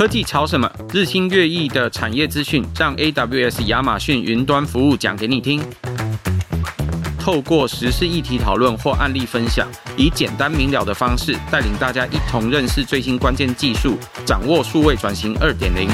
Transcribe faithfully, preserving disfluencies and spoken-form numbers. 科技潮什么？日新月异的产业资讯，让 A W S 亚马逊云端服务讲给你听。透过时事议题讨论或案例分享，以简单明了的方式，带领大家一同认识最新关键技术，掌握数位转型 二点零。